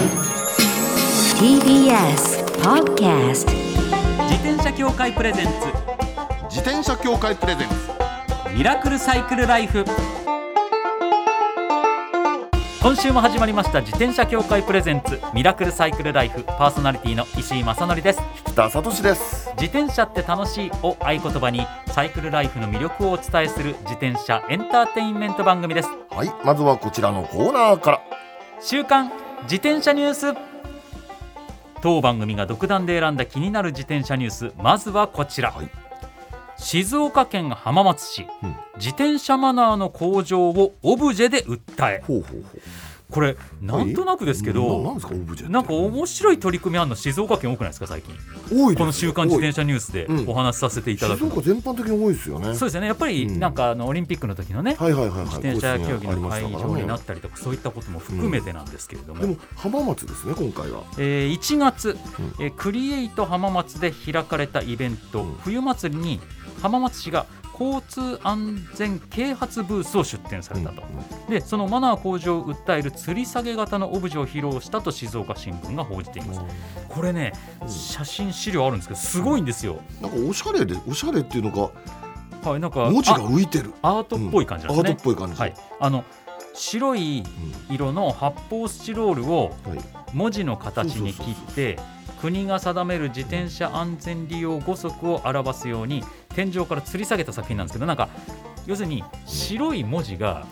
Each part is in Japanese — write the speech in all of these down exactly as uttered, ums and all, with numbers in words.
ティービーエス Podcast 自転車協会プレゼンツ自転車協会プレゼンツミラクルサイクルライフ。今週も始まりました自転車協会プレゼンツミラクルサイクルライフ、パーソナリティの石井正則です。菊田聡です。自転車って楽しいを合言葉にサイクルライフの魅力をお伝えする自転車エンターテインメント番組です。はい、まずはこちらのコーナーから、週刊自転車ニュース。当番組が独断で選んだ気になる自転車ニュース、まずはこちら、はい、静岡県浜松市、うん、自転車マナーの向上をオブジェで訴え。ほうほうほう。これなんとなくですけど、 な, なんですかオブジェって。なんか面白い取り組みあるの静岡県多くないですか最近。多いです。この週刊自転車ニュースでお話しさせていただく、うん、静岡全般的に多いですよね。そうですよね。やっぱりなんかあのオリンピックの時のね、自転車競技の会場になったりとか、そういったことも含めてなんですけれども、うん、でも浜松ですね今回は、えー、いちがつ、うんえー、クリエイト浜松で開かれたイベント、うん、冬祭りに浜松市が交通安全啓発ブースを出展されたと、うん、でそのマナー向上を訴える吊り下げ型のオブジェを披露したと静岡新聞が報じています。これね、うん、写真資料あるんですけどすごいんですよ、うん、なんかおしゃれで、おしゃれっていうのが、はい、なんか文字が浮いてるアートっぽい感じなんですね、うん、アートっぽい感じ、はい、あの白い色の発泡スチロールを文字の形に切って国が定める自転車安全利用ご則を表すように天井から吊り下げた作品なんですけど、なんか要するに白い文字が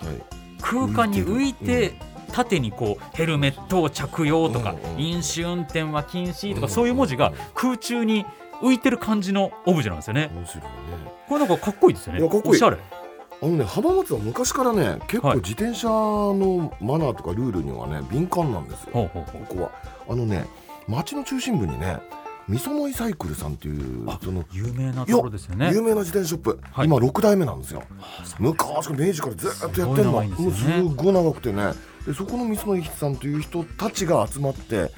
空間に浮いて縦にこうヘルメットを着用とか飲酒運転は禁止とか、そういう文字が空中に浮いてる感じのオブジェなんですよね。これなんかかっこいいですよね。おしゃれ。あのね、浜松は昔からね結構自転車のマナーとかルールにはね敏感なんですよ、はい、ここはあのね町の中心部にねみそのいサイクルさんっていうその有名なところですよね。有名な自転車ショップ、はい、今ろく代目なんですよ。ああ、昔明治からずっとやってるの、すごい長いんですよね。もうすごい長くてね、でそこのみそのいさんという人たちが集まって、はい、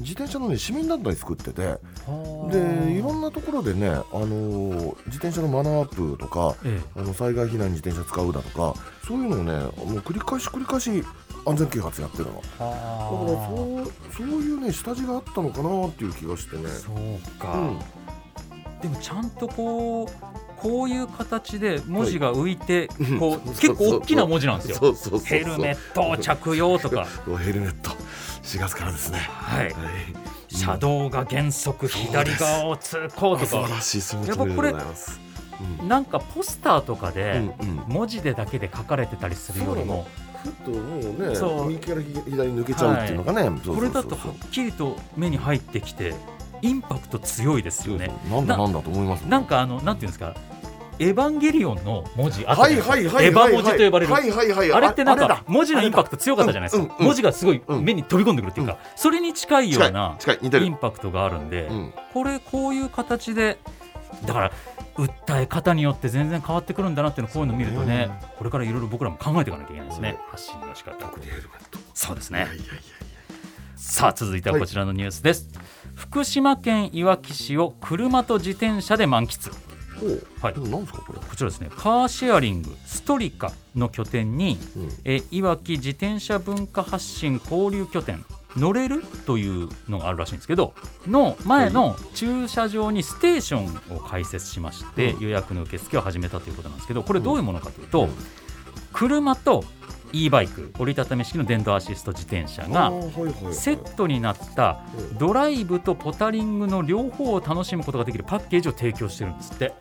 自転車の、ね、市民団体作ってて、でいろんなところでね、あのー、自転車のマナーアップとか、ええ、あの災害避難に自転車使うだとか、そういうのをねもう繰り返し繰り返し安全啓発やってるの。あ、だからそう、そういうね下地があったのかなっていう気がしてね。そうか、うん、でもちゃんとこうこういう形で文字が浮いて、はい、こう結構大きな文字なんですよ。そうそうそうそう、ヘルメットを着用とかヘルメットしがつからですね、はいはい、車道が原則左側を通行とか、うん、素晴らしい。そうです。やっぱこれなんかポスターとかで文字でだけで書かれてたりするよりも、ちょっともうね、そう右から左に抜けちゃうっていうのがね、はい、これだとはっきりと目に入ってきてインパクト強いですよね。なんだなんだと思います、ね、な, なんかあのなんていうんですか、エヴァンゲリオンの文字、あとエヴァ文字と呼ばれる、はいはいはい、あれってなんか文字のインパクト強かったじゃないですか、うんうん、文字がすごい目に飛び込んでくるっていうか、うん、それに近いようなインパクトがあるんで、うん、これこういう形でだから訴え方によって全然変わってくるんだなっていうの、こういうの見るとね、これからいろいろ僕らも考えていかなきゃいけないですね、発信の仕方。特にヘルメット。そうですね。いやいやいやいや。さあ続いてはこちらのニュースです、はい、福島県いわき市を車と自転車で満喫。はい、なんですかこれ。こちらですね、カーシェアリングストリカの拠点に、うん、えいわき自転車文化発信交流拠点乗れるというのがあるらしいんですけど、の前の駐車場にステーションを開設しまして、うん、予約の受付を始めたということなんですけど、これどういうものかというと、うん、車と e バイク、折りたたみ式の電動アシスト自転車がセットになったドライブとポタリングの両方を楽しむことができるパッケージを提供してるんですって。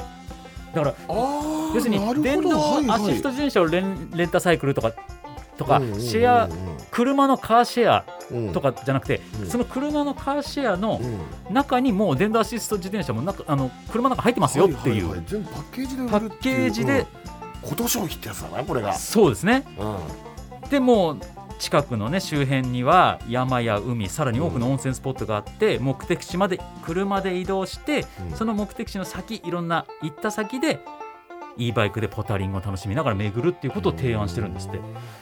だから要するに電動アシスト自転車をレ ン, レンタサイクルとかとか、シェア車のカーシェアとかじゃなくて、うん、その車のカーシェアの中にもう電動アシスト自転車もなんかあの車の中入ってますよっていう、はいはいはい、全部パッケージで売るっていう、パッケージで、うん、こと消費ってやつだなこれが。そうですね、うん、でもう近くの、ね、周辺には山や海、さらに多くの温泉スポットがあって、うん、目的地まで車で移動して、うん、その目的地の先、いろんな行った先でe バイクでポタリングを楽しみながら巡るっていうことを提案してるんですって。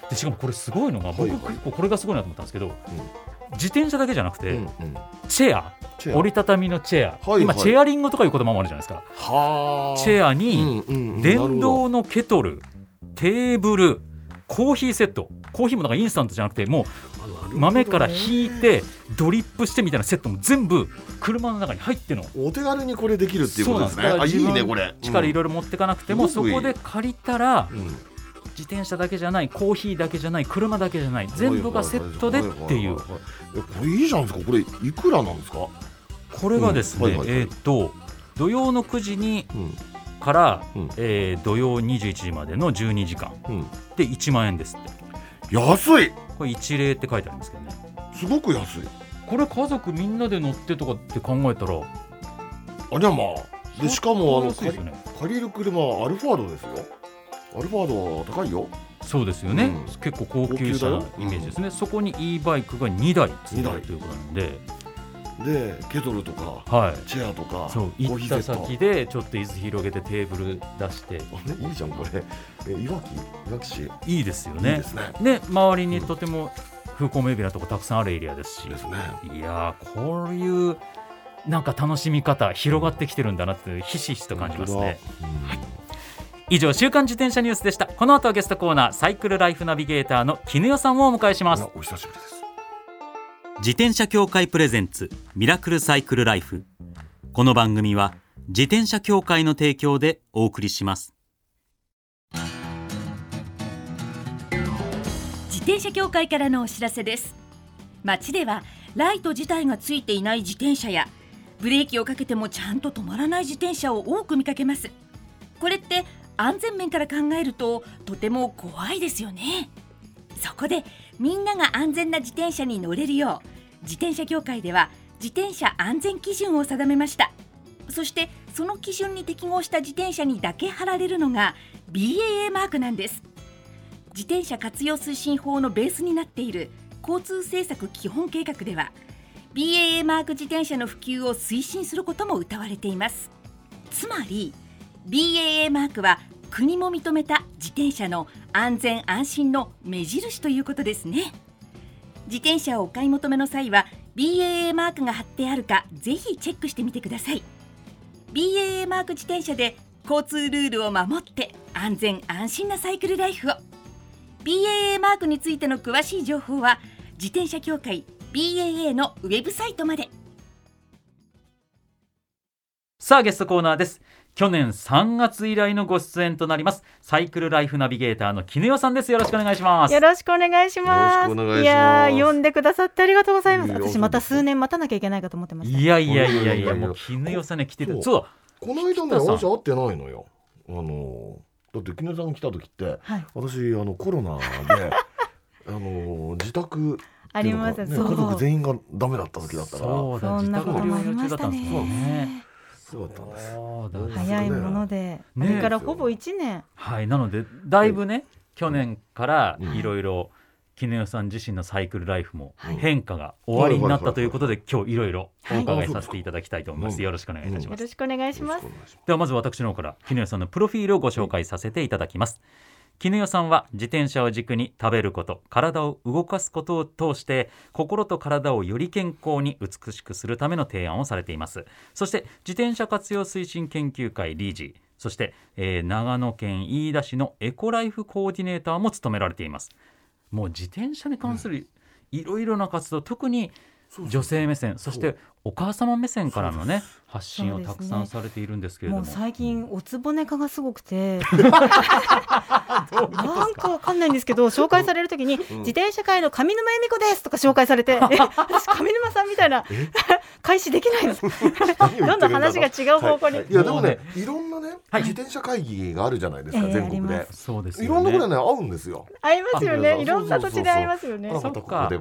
でしかもこれすごいのが、僕結構これがすごいなと思ったんですけど、はいはい、自転車だけじゃなくて、うんうん、チェア、チェア折りたたみのチェア、はいはい、今チェアリングとかいう言葉もあるじゃないですか。はチェアに電動のケトル、テーブル、コーヒーセット、コーヒーもなんかインスタントじゃなくてもう豆からひいてドリップしてみたいなセットも全部車の中に入っての、お手軽にこれできるっていうことですね。あ、いいねこれ、力いろいろ持ってかなくても、うん、そこで借りたら、うん、自転車だけじゃない、コーヒーだけじゃない、車だけじゃない、全部がセットでっていう。これいいじゃないですか。これいくらなんですか。これがですね、うんはいはいはい、えー、と土曜のくじに、うんから、うんえー、土曜にじゅういちじまでのじゅうにじかん、うん、でいちまんえんですって。安い。これ一例って書いてありますけどね。すごく安い。これ家族みんなで乗ってとかって考えたら、ありゃまあで、しかもあの借り、ね、借りる車はアルファードですよ。アルファードは高いよ。そうですよね、うん、結構高級車なイメージですね、うん、そこに E バイクがにだいついてるということなんで、でケトルとか、はい、チェアとか、そう行った先でちょっと椅子広げてテーブル出していいじゃんこれ。えいわき、いわき市いいですよね。いいですね。で周りにとても風光明媚なとこたくさんあるエリアですし、ですね、いやこういうなんか楽しみ方広がってきてるんだなってひしひしと感じますね、うんはい、以上週刊自転車ニュースでした。この後はゲストコーナー、サイクルライフナビゲーターの絹代さんをお迎えします。お久しぶりです。自転車協会プレゼンツミラクルサイクルライフ。この番組は自転車協会の提供でお送りします。自転車協会からのお知らせです。街ではライト自体がついていない自転車や、ブレーキをかけてもちゃんと止まらない自転車を多く見かけます。これって安全面から考えるととても怖いですよね。そこでみんなが安全な自転車に乗れるよう、自転車協会では自転車安全基準を定めました。そしてその基準に適合した自転車にだけ貼られるのが ビーエーエー マークなんです。自転車活用推進法のベースになっている交通政策基本計画では ビーエーエー マーク自転車の普及を推進することも謳われています。つまり ビーエーエー マークは国も認めた自転車の安全安心の目印ということですね。自転車をお買い求めの際は ビーエーエー マークが貼ってあるかぜひチェックしてみてください。 ビーエーエー マーク自転車で交通ルールを守って安全安心なサイクルライフを。 ビーエーエー マークについての詳しい情報は自転車協会 ビーエーエー のウェブサイトまで。さあゲストコーナーです。去年さんがつ以来のご出演となります、サイクルライフナビゲーターの絹代さんです。よろしくお願いします。よろしくお願いします。いやー、呼んでくださってありがとうございます。私また数年待たなきゃいけないかと思ってました。いやいやいやいや、もう絹代さんね、来てる。そうこの間ね、私会ってないのよ。あのだって絹代さんが来た時って、はい、私あのコロナであの自宅ありますね、家族全員がダメだった時だったから、そうだ、自宅療養中だったんですね。早いもので、あれからほぼいちねん、はい、なのでだいぶね、去年からいろいろ絹代さん自身のサイクルライフも変化が終わりになったということで、今日いろいろお伺いさせていただきたいと思います、はい、よろしくお願いいたします。よろしくお願いします。ではまず私の方から絹代さんのプロフィールをご紹介させていただきます。絹代さんは自転車を軸に食べること、体を動かすことを通して心と体をより健康に美しくするための提案をされています。そして自転車活用推進研究会理事、そして、えー、長野県飯田市のエコライフコーディネーターも務められています。もう自転車に関するいろいろな活動、うん、特に女性目線、そしてお母様目線からの、ね、発信をたくさんされているんですけれども、もう最近おつぼね化がすごくてなんかわかんないんですけど、紹介されるときに、うん、自転車界の上沼恵美子ですとか紹介されて、私上沼さんみたいな開始できないのどんどん話が違う方向に、はいはい、いやでもね、いろんなね、はい、自転車会議があるじゃないですか、えー、全国で。そうですよ、ね、いろんなことね、合うんですよ。合いますよね、いろんな土地で合いますよね。そっか、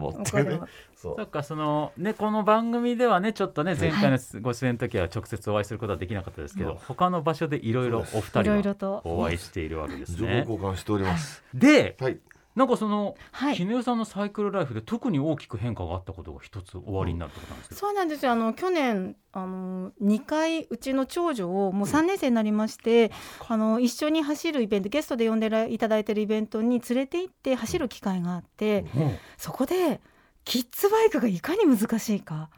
そっか、そのね、この番組ではね、ちょっとね、前回のご出演の時は直接お会いすることはできなかったですけど、はい、他の場所でいろいろお二人とお会いしているわけですね。情報交換しております。で、はい、なんかその絹代、はい、さんのサイクルライフで特に大きく変化があったことが一つおありになるってことなんですけど、うん、そうなんですよ。あの去年あのにかい、うちの長女をもうさんねん生になりまして、うん、あの一緒に走るイベント、ゲストで呼んでいただいているイベントに連れて行って走る機会があって、うんうん、そこでキッズバイクがいかに難しいか、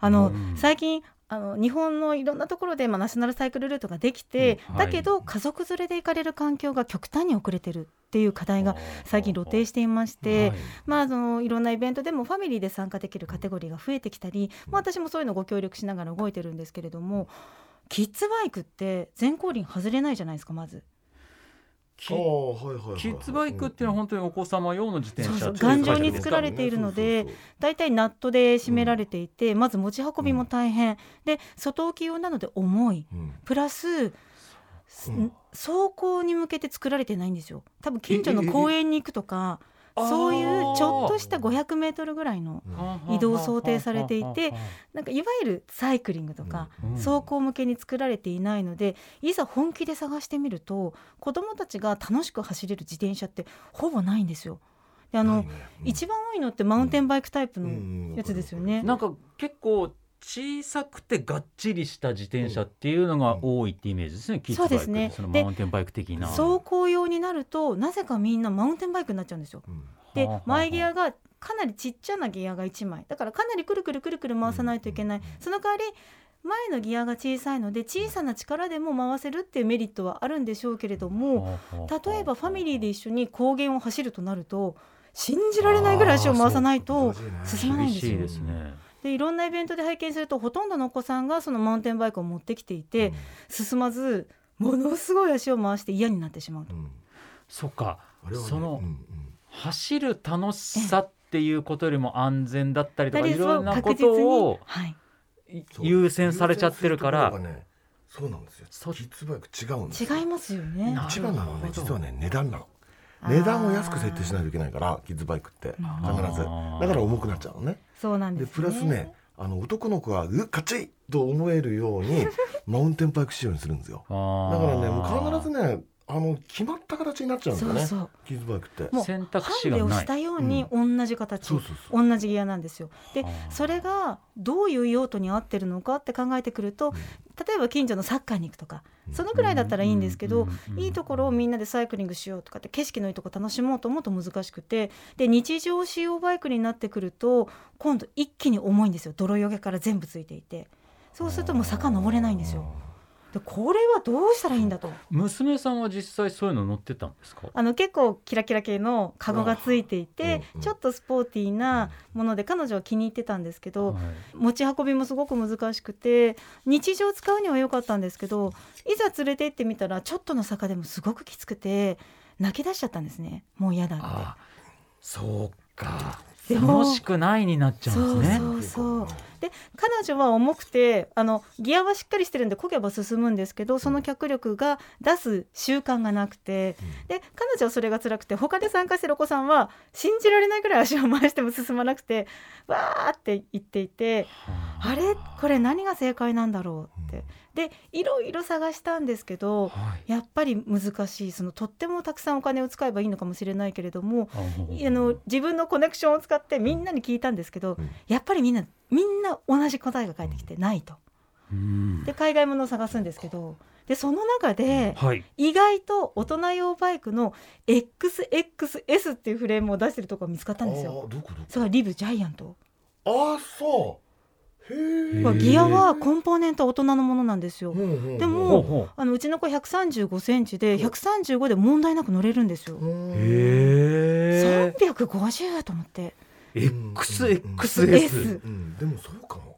あの、うん、最近あの日本のいろんなところで、まあ、ナショナルサイクルルートができて、うんはい、だけど家族連れで行かれる環境が極端に遅れてるっていう課題が最近露呈していまして、はいまあ、あのいろんなイベントでもファミリーで参加できるカテゴリーが増えてきたり、まあ、私もそういうのをご協力しながら動いてるんですけれども、キッズバイクって全後輪外れないじゃないですか。まずキッズバイクっていうのは本当にお子様用の自転車、そうそう頑丈に作られているので、だいたいナットで締められていて、うん、まず持ち運びも大変、うん、で外置き用なので重い、うん、プラス、うん、走行に向けて作られてないんですよ。多分近所の公園に行くとかそういうちょっとしたごひゃくメートルぐらいの移動を想定されていて、なんかいわゆるサイクリングとか走行向けに作られていないので、いざ本気で探してみると子どもたちが楽しく走れる自転車ってほぼないんですよ。であの一番多いのってマウンテンバイクタイプのやつですよね。なんか結構小さくてがっちりした自転車っていうのが多いってイメージですね、うん、キッズバイク、そうですね、そのマウンテンバイク的な走行用になるとなぜかみんなマウンテンバイクになっちゃうんですよ、うん、で前ギアがかなりちっちゃなギアがいちまいだからかなりくるくるくるくる回さないといけない、うん、その代わり前のギアが小さいので小さな力でも回せるっていうメリットはあるんでしょうけれども、例えばファミリーで一緒に高原を走るとなると信じられないぐらい足を回さないと進まないんですよ。厳しいですね。でいろんなイベントで拝見するとほとんどのお子さんがそのマウンテンバイクを持ってきていて、うん、進まずものすごい足を回して嫌になってしまうと、うん、そっか、ね、その、うんうん、走る楽しさっていうことよりも安全だったりとかいろんなことを優先されちゃってるから、ね、そうなんですよ。キッズバイク違うんですよ。違いますよね。一番なのは、ね、実はね値段なの。値段を安く設定しないといけないからキッズバイクって必ずだから重くなっちゃうのね。そうなんですね。でプラスねあの男の子がうっかちいと思えるようにマウンテンバイク仕様にするんですよ。だからねもう必ずねあの決まった形になっちゃうんだよね。そうそうキッズバイクってもう選択肢がないハンデをしたように同じ形、うん、そうそうそう同じギアなんですよ。でそれがどういう用途に合ってるのかって考えてくると、うん、例えば近所のサッカーに行くとかそのくらいだったらいいんですけど、いいところをみんなでサイクリングしようとかって景色のいいとこ楽しもうと思うと難しくて、で日常使用バイクになってくると今度一気に重いんですよ。泥よけから全部ついていて、そうするともう坂登れないんですよ。でこれはどうしたらいいんだと。娘さんは実際そういうの乗ってたんですか。あの結構キラキラ系のカゴがついていて、うんうん、ちょっとスポーティーなもので彼女は気に入ってたんですけど、はい、持ち運びもすごく難しくて日常使うには良かったんですけど、いざ連れて行ってみたらちょっとの坂でもすごくきつくて泣き出しちゃったんですね。もう嫌だって。あそうか楽しくないになっちゃうんですね。そうそうそうで彼女は重くてあのギアはしっかりしてるんでこげば進むんですけど、その脚力が出す習慣がなくて、で彼女はそれが辛くて他で参加してるお子さんは信じられないぐらい足を回しても進まなくてわーって言っていて、あれこれ何が正解なんだろうってでいろいろ探したんですけど、はい、やっぱり難しい。そのとってもたくさんお金を使えばいいのかもしれないけれども、あの自分のコネクションを使ってみんなに聞いたんですけど、うん、やっぱりみんなみんな同じ答えが返ってきてないと、うん、で海外物を探すんですけど、でその中で、うんはい、意外と大人用バイクの エックスエックスエス っていうフレームを出してるところが見つかったんですよ。あどこどこそれはリブジャイアント。あそうへギアはコンポーネントは大人のものなんですよ。でもあのうちの子ひゃくさんじゅうごセンチでひゃくさんじゅうごで問題なく乗れるんですよ。へさんびゃくごじゅうと思って エックスエックスエス、うん、でもそうかも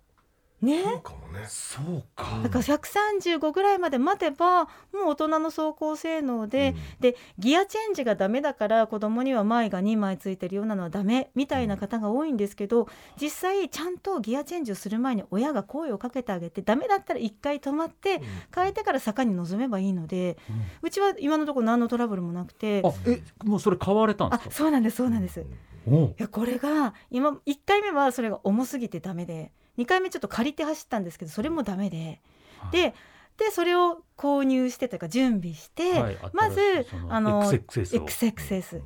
ね、そうかもね、そうか。だからひゃくさんじゅうごぐらいまで待てばもう大人の走行性能で、うん、でギアチェンジがダメだから子供には前がにまいついてるようなのはダメみたいな方が多いんですけど、実際ちゃんとギアチェンジをする前に親が声をかけてあげてダメだったらいっかい止まって変えてから坂に臨めばいいので、うん、うちは今のところ何のトラブルもなくて。あえもうそれ買われたんですか。あそうなんですそうなんです。おいやこれが今いっかいめはそれが重すぎてダメでにかいめちょっと借りて走ったんですけどそれもダメで、はい、で, でそれを購入してというか準備して、はい、まずあの エックスエックスエス、うん、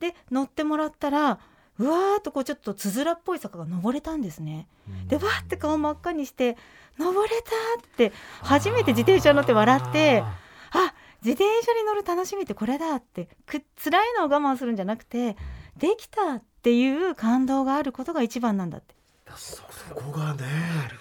で乗ってもらったらうわーっとこうちょっとつづらっぽい坂が登れたんですね、うん、でわーって顔真っ赤にして登れたって初めて自転車乗って笑ってあ自転車に乗る楽しみってこれだってく辛いのを我慢するんじゃなくてできたっていう感動があることが一番なんだって。そこがねなる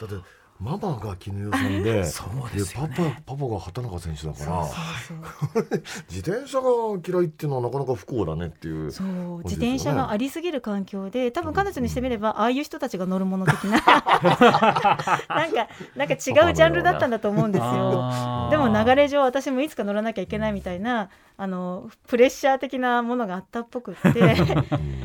ほど。だってママが絹代さん で, そうですよ、ね、でパパパパが畑中選手だからそうそうそう自転車が嫌いっていうのはなかなか不幸だねってい う, そう、ね、自転車がありすぎる環境で多分彼女にしてみれば、うん、ああいう人たちが乗るもの的ななんかなんか違うジャンルだったんだと思うんですよ。でも流れ上私もいつか乗らなきゃいけないみたいな、あのプレッシャー的なものがあったっぽくって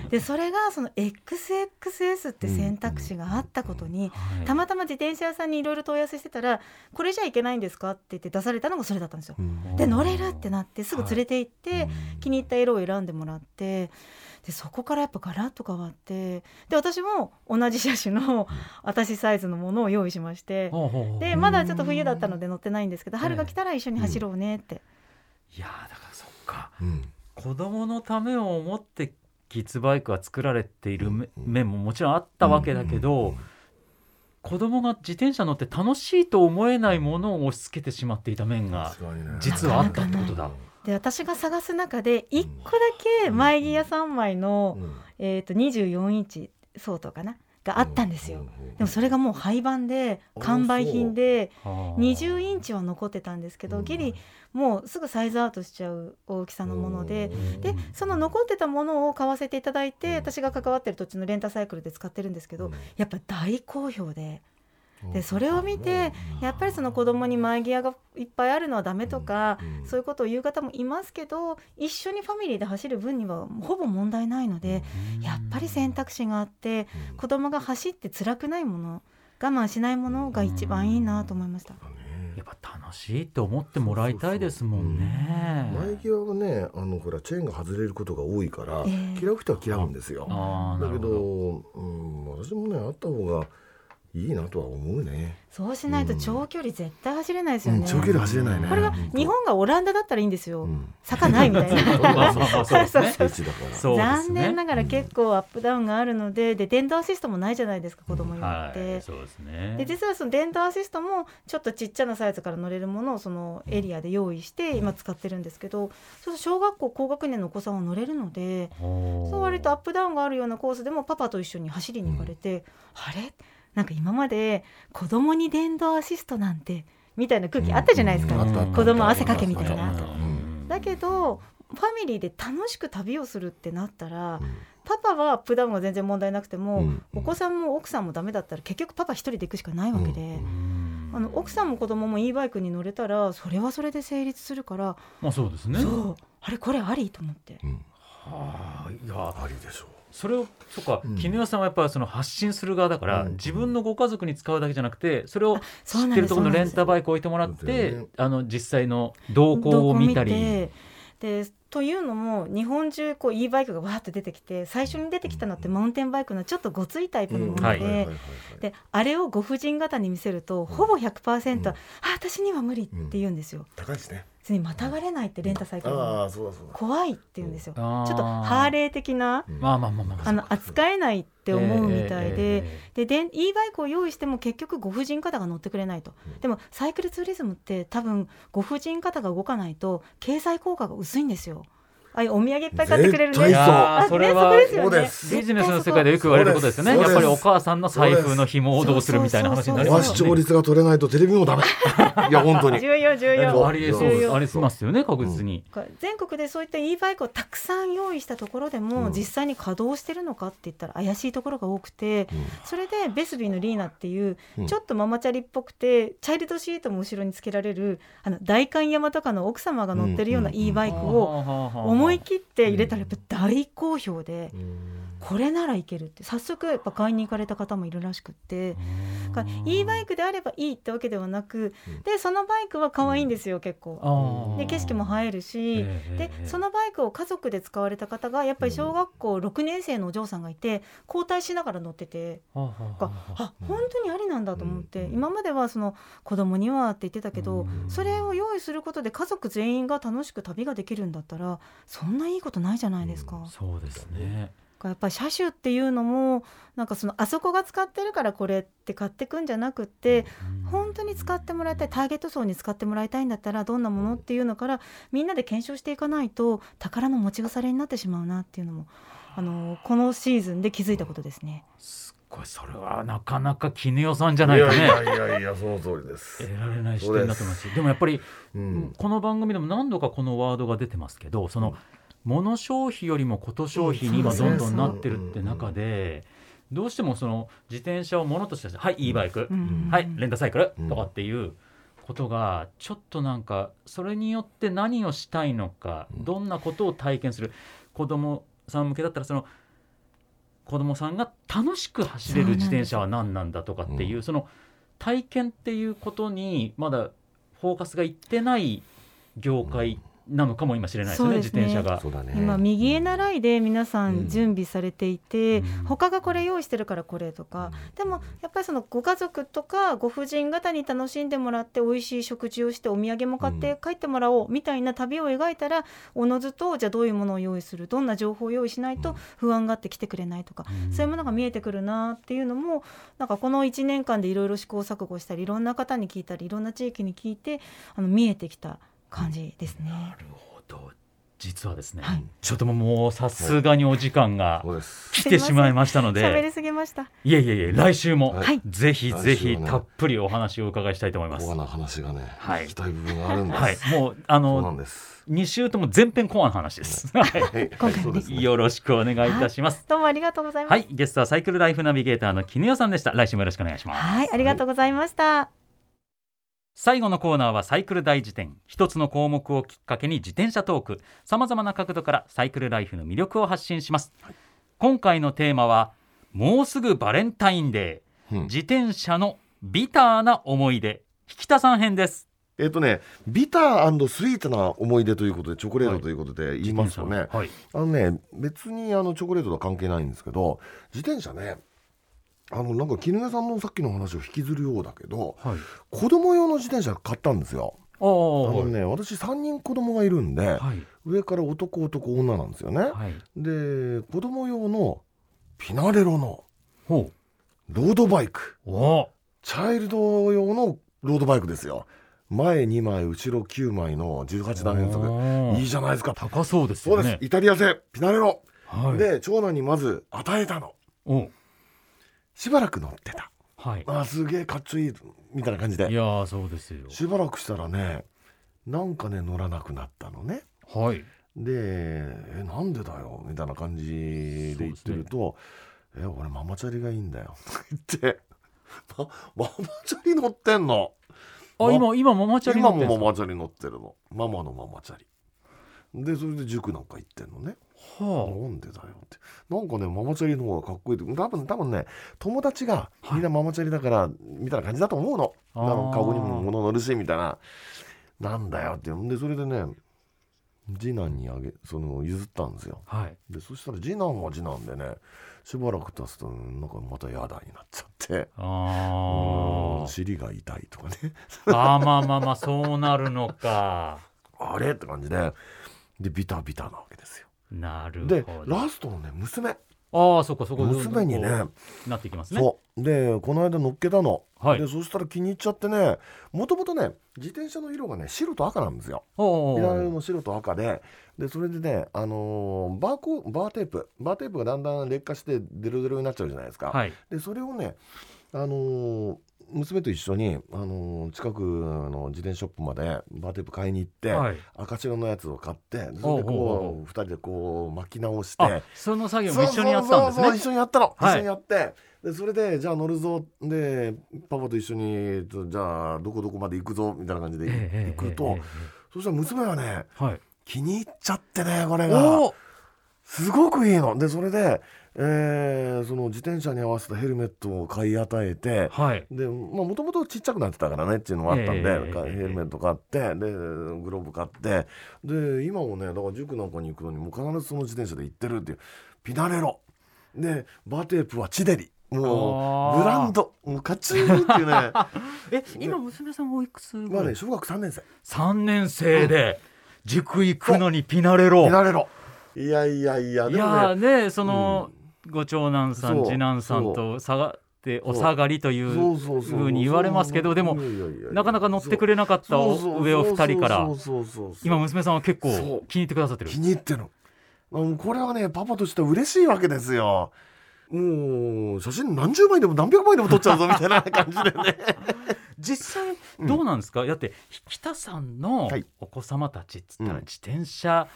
でそれがその エックスエックスエス って選択肢があったことに、うんうん、たまたま自転車屋さんにいろいろ問い合わせしてたら、これじゃいけないんですかって言って出されたのがそれだったんですよ、うん、で乗れるってなってすぐ連れて行って、はい、気に入った色を選んでもらって、でそこからやっぱガラッと変わって、で私も同じ車種の私サイズのものを用意しまして、うん、でまだちょっと冬だったので乗ってないんですけど、うん、春が来たら一緒に走ろうねって、うん、いやだからそっか、うん、子供のためを思ってキッズバイクは作られている面ももちろんあったわけだけど、うんうん、子供が自転車乗って楽しいと思えないものを押し付けてしまっていた面が実はあったってことだ。で私が探す中でいっこだけ前ギアさんまいの、うんえー、とにじゅうよんインチ相当かながあったんですよ。でもそれがもう廃盤で完売品でにじゅうインチは残ってたんですけど、ギリもうすぐサイズアウトしちゃう大きさのもので、でその残ってたものを買わせていただいて、私が関わってる土地のレンタサイクルで使ってるんですけど、やっぱ大好評で、でそれを見てやっぱりその子供に前ギアがいっぱいあるのはダメとかそういうことを言う方もいますけど、一緒にファミリーで走る分にはほぼ問題ないので、やっぱり選択肢があって子供が走って辛くないもの、我慢しないものが一番いいなと思いました。やっぱ楽しいって思ってもらいたいですもんね。そうそうそう、うん、前ギアはね、あのほらチェーンが外れることが多いから、えー、嫌う人は嫌うんですよ。だけど、うん、私もねあった方がいいなとは思うね。そうしないと長距離絶対走れないですよね、うん、長距離走れないね。これは日本がオランダだったらいいんですよ、うん、坂ないみたいな残念ながら結構アップダウンがあるので、で電動アシストもないじゃないですか、子供によって、うんはい、そうですね。で実はその電動アシストもちょっとちっちゃなサイズから乗れるものをそのエリアで用意して今使ってるんですけど、そう小学校高学年のお子さんは乗れるので、そう割とアップダウンがあるようなコースでもパパと一緒に走りに行かれて、うん、あれなんか今まで子供に電動アシストなんてみたいな空気あったじゃないですか、うん、子供汗かけみたいな、うん、だけどファミリーで楽しく旅をするってなったら、うん、パパはアップダウンが全然問題なくても、うん、お子さんも奥さんもダメだったら結局パパ一人で行くしかないわけで、うん、あの奥さんも子供も e バイクに乗れたらそれはそれで成立するから、まあ、そうですね。そうあれこれありと思って、うん、はあ、いやありでしょう。それをそっか、絹代さんはやっぱりその発信する側だから、うん、自分のご家族に使うだけじゃなくて、それを知ってるところのレンタバイク置いてもらって、あの実際の動向を見たり。でというのも日本中こう e バイクがわーっと出てきて、最初に出てきたのってマウンテンバイクのちょっとごついタイプのもので、であれをご婦人方に見せるとほぼ ひゃくパーセント、うん、あ私には無理って言うんですよ、うん、高いですね。別にまたがれないってレンタサイクルが怖いって言うんですよ。ちょっとハーレー的な扱えないって思うみたいで、で、で e バイクを用意しても結局ご婦人方が乗ってくれないと、うん、でもサイクルツーリズムって多分ご婦人方が動かないと経済効果が薄いんですよ。あお土産いっぱい買ってくれるね。絶対そう。それはビジネスの世界でよく言われることですよね。やっぱりお母さんの財布の紐をどうするみたいな話になりますね。視聴率が取れないとテレビもダメいや本当に重要重要ありえますよね、確実に、うん、全国でそういった e バイクをたくさん用意したところでも、うん、実際に稼働してるのかって言ったら怪しいところが多くて、うん、それでベスビーのリーナっていう、うん、ちょっとママチャリっぽくてチャイルドシートも後ろにつけられるあの代官山とかの奥様が乗ってるような e バイクを、うんうん思い切って入れたらやっぱ大好評で、これならいけるって早速やっぱ買いに行かれた方もいるらしくって、e バイクであればいいってわけではなく、でそのバイクは可愛いんですよ結構。で景色も映えるし、でそのバイクを家族で使われた方がやっぱり小学校ろくねんせいのお嬢さんがいて交代しながら乗ってて、あ本当にありなんだと思って、今まではその子供にはって言ってたけど、それを用意することで家族全員が楽しく旅ができるんだったら。そんないいことないじゃないですか、うん、そうですね。やっぱり車種っていうのもなんかそのあそこが使ってるからこれって買ってくんじゃなくって、うん、本当に使ってもらいたいターゲット層に使ってもらいたいんだったらどんなものっていうのからみんなで検証していかないと宝の持ち腐れになってしまうなっていうのもあのこのシーズンで気づいたことですね、うんこれそれはなかなか絹代さんじゃないかね。いやいやいやその通りです。得られない視点になってます。 で, でもやっぱり、うん、この番組でも何度かこのワードが出てますけど、その物消費よりもこと消費に今どんどんなってるって中で、どうしてもその自転車を物としてはい e バイク、うん、はいレンタサイクルとかっていうことがちょっとなんかそれによって何をしたいのか、どんなことを体験する、子供さん向けだったらその子供さんが楽しく走れる自転車は何なんだとかっていう、その体験っていうことにまだフォーカスがいってない業界なのかも今知れないです ね, ですね自転車がそうだね。今右へ習いで皆さん準備されていて、うん、他がこれ用意してるからこれとか、うん、でもやっぱりそのご家族とかご婦人方に楽しんでもらって美味しい食事をしてお土産も買って帰ってもらおうみたいな旅を描いたら、おのずとじゃあどういうものを用意する、どんな情報を用意しないと不安があって来てくれないとか、うん、そういうものが見えてくるなっていうのも、なんかこのいちねんかんでいろいろ試行錯誤したり、いろんな方に聞いたりいろんな地域に聞いてあの見えてきた感じですね。なるほど。実はですね、はい、ちょっともうさすがにお時間が来てしまいましたので、喋りすぎました。いやいやいや、来週も、はい、ぜひぜひたっぷりお話を伺いしたいと思います。コアな話がね、はい、聞きたい部分があるんです。はい、もうあのに週とも全編コアな話です。はい、今回ですね、よろしくお願いいたします。はい、どうもありがとうございます。はい、ゲストはサイクルライフナビゲーターの絹代さんでした。来週もよろしくお願いします。はい、ありがとうございました。はい、最後のコーナーはサイクル大辞典。一つの項目をきっかけに自転車トーク、さまざまな角度からサイクルライフの魅力を発信します、はい、今回のテーマはもうすぐバレンタインデー、うん、自転車のビターな思い出、引田さん編です。えーとね、ビター&スイートな思い出ということで、チョコレートということで言いますと ね,、はいはい、あのね別にあのチョコレートとは関係ないんですけど、自転車ね、あのなんか絹代さんのさっきの話を引きずるようだけど、はい、子供用の自転車買ったんですよ。あの、ね、はい、私さんにん子供がいるんで、はい、上から男男女なんですよね、はい、で子供用のピナレロのロードバイク、おチャイルド用のロードバイクですよ。前にまい後ろきゅうまいのじゅうはちだん連続、いいじゃないですか。高そうですよね。そうです、イタリア製ピナレロ、はい、で長男にまず与えたの。おしばらく乗ってた、はい、あすげえかっちょいいみたいな感じで、いやそうですよ。しばらくしたらね、なんかね乗らなくなったのね、はい、でえなんでだよみたいな感じで言ってると、ね、え俺ママチャリがいいんだよって言ってママチャリ乗ってんの。あ、ま、今今ママチャリ乗ってる。今もママチャリ乗ってるの。ママのママチャリで、それで塾なんか行ってんのね。はあ、なんでだよって。なんかねママチャリの方がかっこいいって、多分多分ね友達がみんなママチャリだから、はい、みたいな感じだと思うの。なんか顔にも物乗るしみたいな、なんだよって。でそれでね次男にあげその譲ったんですよ、はい、でそしたら次男は次男でね、しばらく経つとなんかまたやだになっちゃって、あうん尻が痛いとかねあまあまあまあそうなるのかあれって感じで、でビタビタなわけですよ。なるほど。でラストのね娘、ああそこそこ娘にねなっていきますね。そうでこの間乗っけたの、はい、でそしたら気に入っちゃってね、もともとね自転車の色がね白と赤なんですよ。ピナレロも白と赤で、でそれでね、あのー、バーコバーテープバーテープがだんだん劣化してデロデロになっちゃうじゃないですか、はい、でそれをね、あのー、娘と一緒に、あのー、近くの自転ショップまでバーテープ買いに行って、はい、赤白のやつを買って、それでこうふたりでこう巻き直して、その作業も一緒にやったんですね。そうそうそうそう、一緒にやったの、はい、一緒にやって、でそれでじゃあ乗るぞ、でパパと一緒にじゃあどこどこまで行くぞみたいな感じで行くと、えーえーえーえー、そしたら娘はね、はい、気に入っちゃってね、これがすごくいいので、それでえー、その自転車に合わせたヘルメットを買い与えて、はい、でもともとちっちゃくなってたからねっていうのがあったんで、えー、ヘルメット買って、でグローブ買って、で今もねだから塾なんかに行くのにもう必ずその自転車で行ってるっていう。ピナレロでバーテープはチデリ、もうブランド、もうカチーンっていうねえ今娘さんおいくつぐらい？まあね、小学さんねん生。さんねん生で塾行くのにピナレロ、うん、ピナレロ、いやいやいや、でもね、いやね、その、うん、ご長男さん次男さんと下がってお下がりというふうに言われますけど、でもなかなか乗ってくれなかった上をふたりから、今娘さんは結構気に入ってくださってる。気に入ってるの、これはねパパとしては嬉しいわけですよ。もう写真何十枚でも何百枚でも撮っちゃうぞみたいな感じでね実際どうなんですか、うん、だって北さんのお子様たちっつったら自転車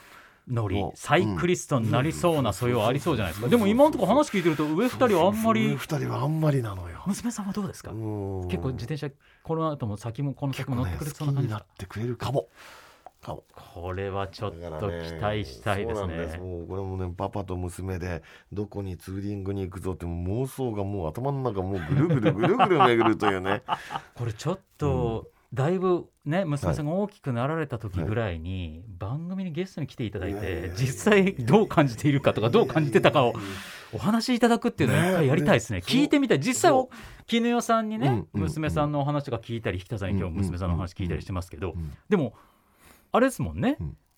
乗り、うん、サイクリストになりそうな素養ありそうじゃないですか、うん、でも今のところ話聞いてると上ふたりはあんまり、上ふたりはあんまりなのよ。娘さんはどうですか？結構自転車この後も先もこの先も乗ってくれそうな感じ、ね、好きになってくれるかも。これはちょっと期待したいですね。そうなんです。もうこれもね、パパと娘でどこにツーリングに行くぞって妄想がもう頭の中もうぐるぐるぐるぐる巡るというねこれちょっと、うん、だいぶね娘さんが大きくなられた時ぐらいに番組にゲストに来ていただいて実際どう感じているかとかどう感じてたかをお話しいただくっていうのを一回やりたいですね。聞いてみたい。実際絹代さんにね娘さんのお話とか聞いたり、引田さんに今日娘さんのお話聞いたりしてますけど、でもあれですもんね、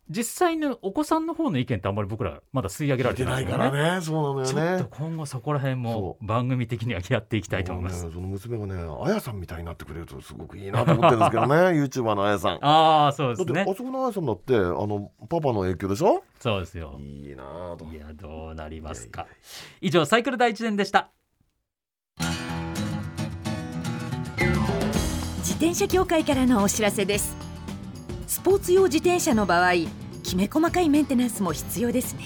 実際のお子さんの方の意見ってあんまり僕らまだ吸い上げられてないからね。そうなのよね。ちょっと今後そこら辺も番組的にはやっていきたいと思います。そ、ね、その娘がね、あやさんみたいになってくれるとすごくいいなと思ってるんですけどねYouTuber のあやさん。ああ、そうですね。だってあそこのあやさんだってあのパパの影響でしょ。そうですよ。いいなと。いや、どうなりますか。いやいや、以上サイクル第一年でした。自転車協会からのお知らせです。スポーツ用自転車の場合、きめ細かいメンテナンスも必要ですね。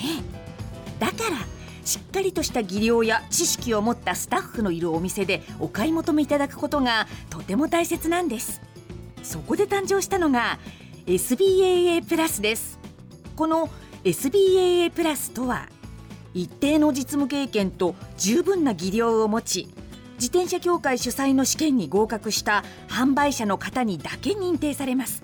だからしっかりとした技量や知識を持ったスタッフのいるお店でお買い求めいただくことがとても大切なんです。そこで誕生したのが エスビーエーエー プラスです。この エスビーエーエー プラスとは、一定の実務経験と十分な技量を持ち、自転車協会主催の試験に合格した販売者の方にだけ認定されます。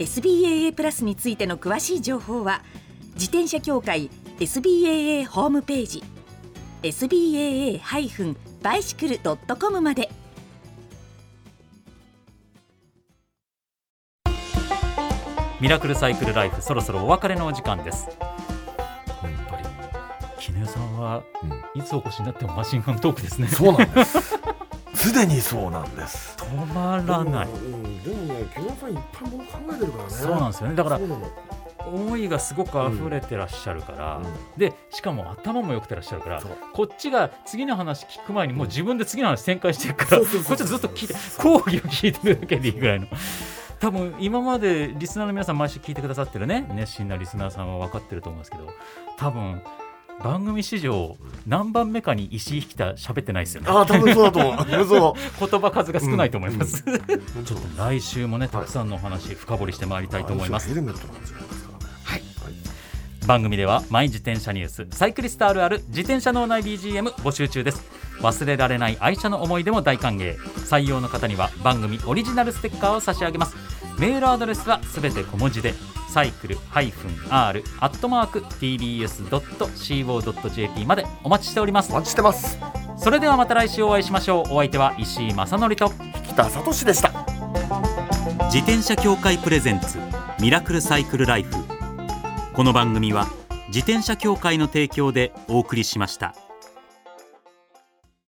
エスビーエーエー プラスについての詳しい情報は自転車協会 エスビーエーエー ホームページ エスビーエーエーバイシクルドットコム まで。ミラクルサイクルライフ、そろそろお別れのお時間です。本当に絹代さんは、うん、いつお越しになってもマシンガントークですね。そうなんですすでにそうなんです。止まらない。でも、うん、でもね、木村さんいっぱいもの考えてるからね。そうなんですよね。だから思いがすごく溢れてらっしゃるから、うん、でしかも頭も良くてらっしゃるから、うん、こっちが次の話聞く前にもう自分で次の話展開してるから、うん、こっちずっと聞いて講義を聞いてるだけでいいぐらいの多分今までリスナーの皆さん毎週聞いてくださってるね、熱心なリスナーさんは分かってると思うんですけど、多分番組史上何番目かに石井引田喋ってないですよね。ああ、多分そうだと思う言葉数が少ないと思います、うんうん、ちょっと来週もね、たくさんのお話深掘りしてまいりたいと思います。番組ではマイ自転車ニュース、サイクリストあるある、自転車脳内 ビージーエム 募集中です。忘れられない愛車の思い出も大歓迎。採用の方には番組オリジナルステッカーを差し上げます。メールアドレスはすべて小文字でサイクル アールアットマークティービーエスドットシーオードットジェーピー までお待ちしております。お待ちしてます。それではまた来週お会いしましょう。お相手は石井正則と引田聡でした。自転車協会プレゼンツミラクルサイクルライフ、この番組は自転車協会の提供でお送りしました。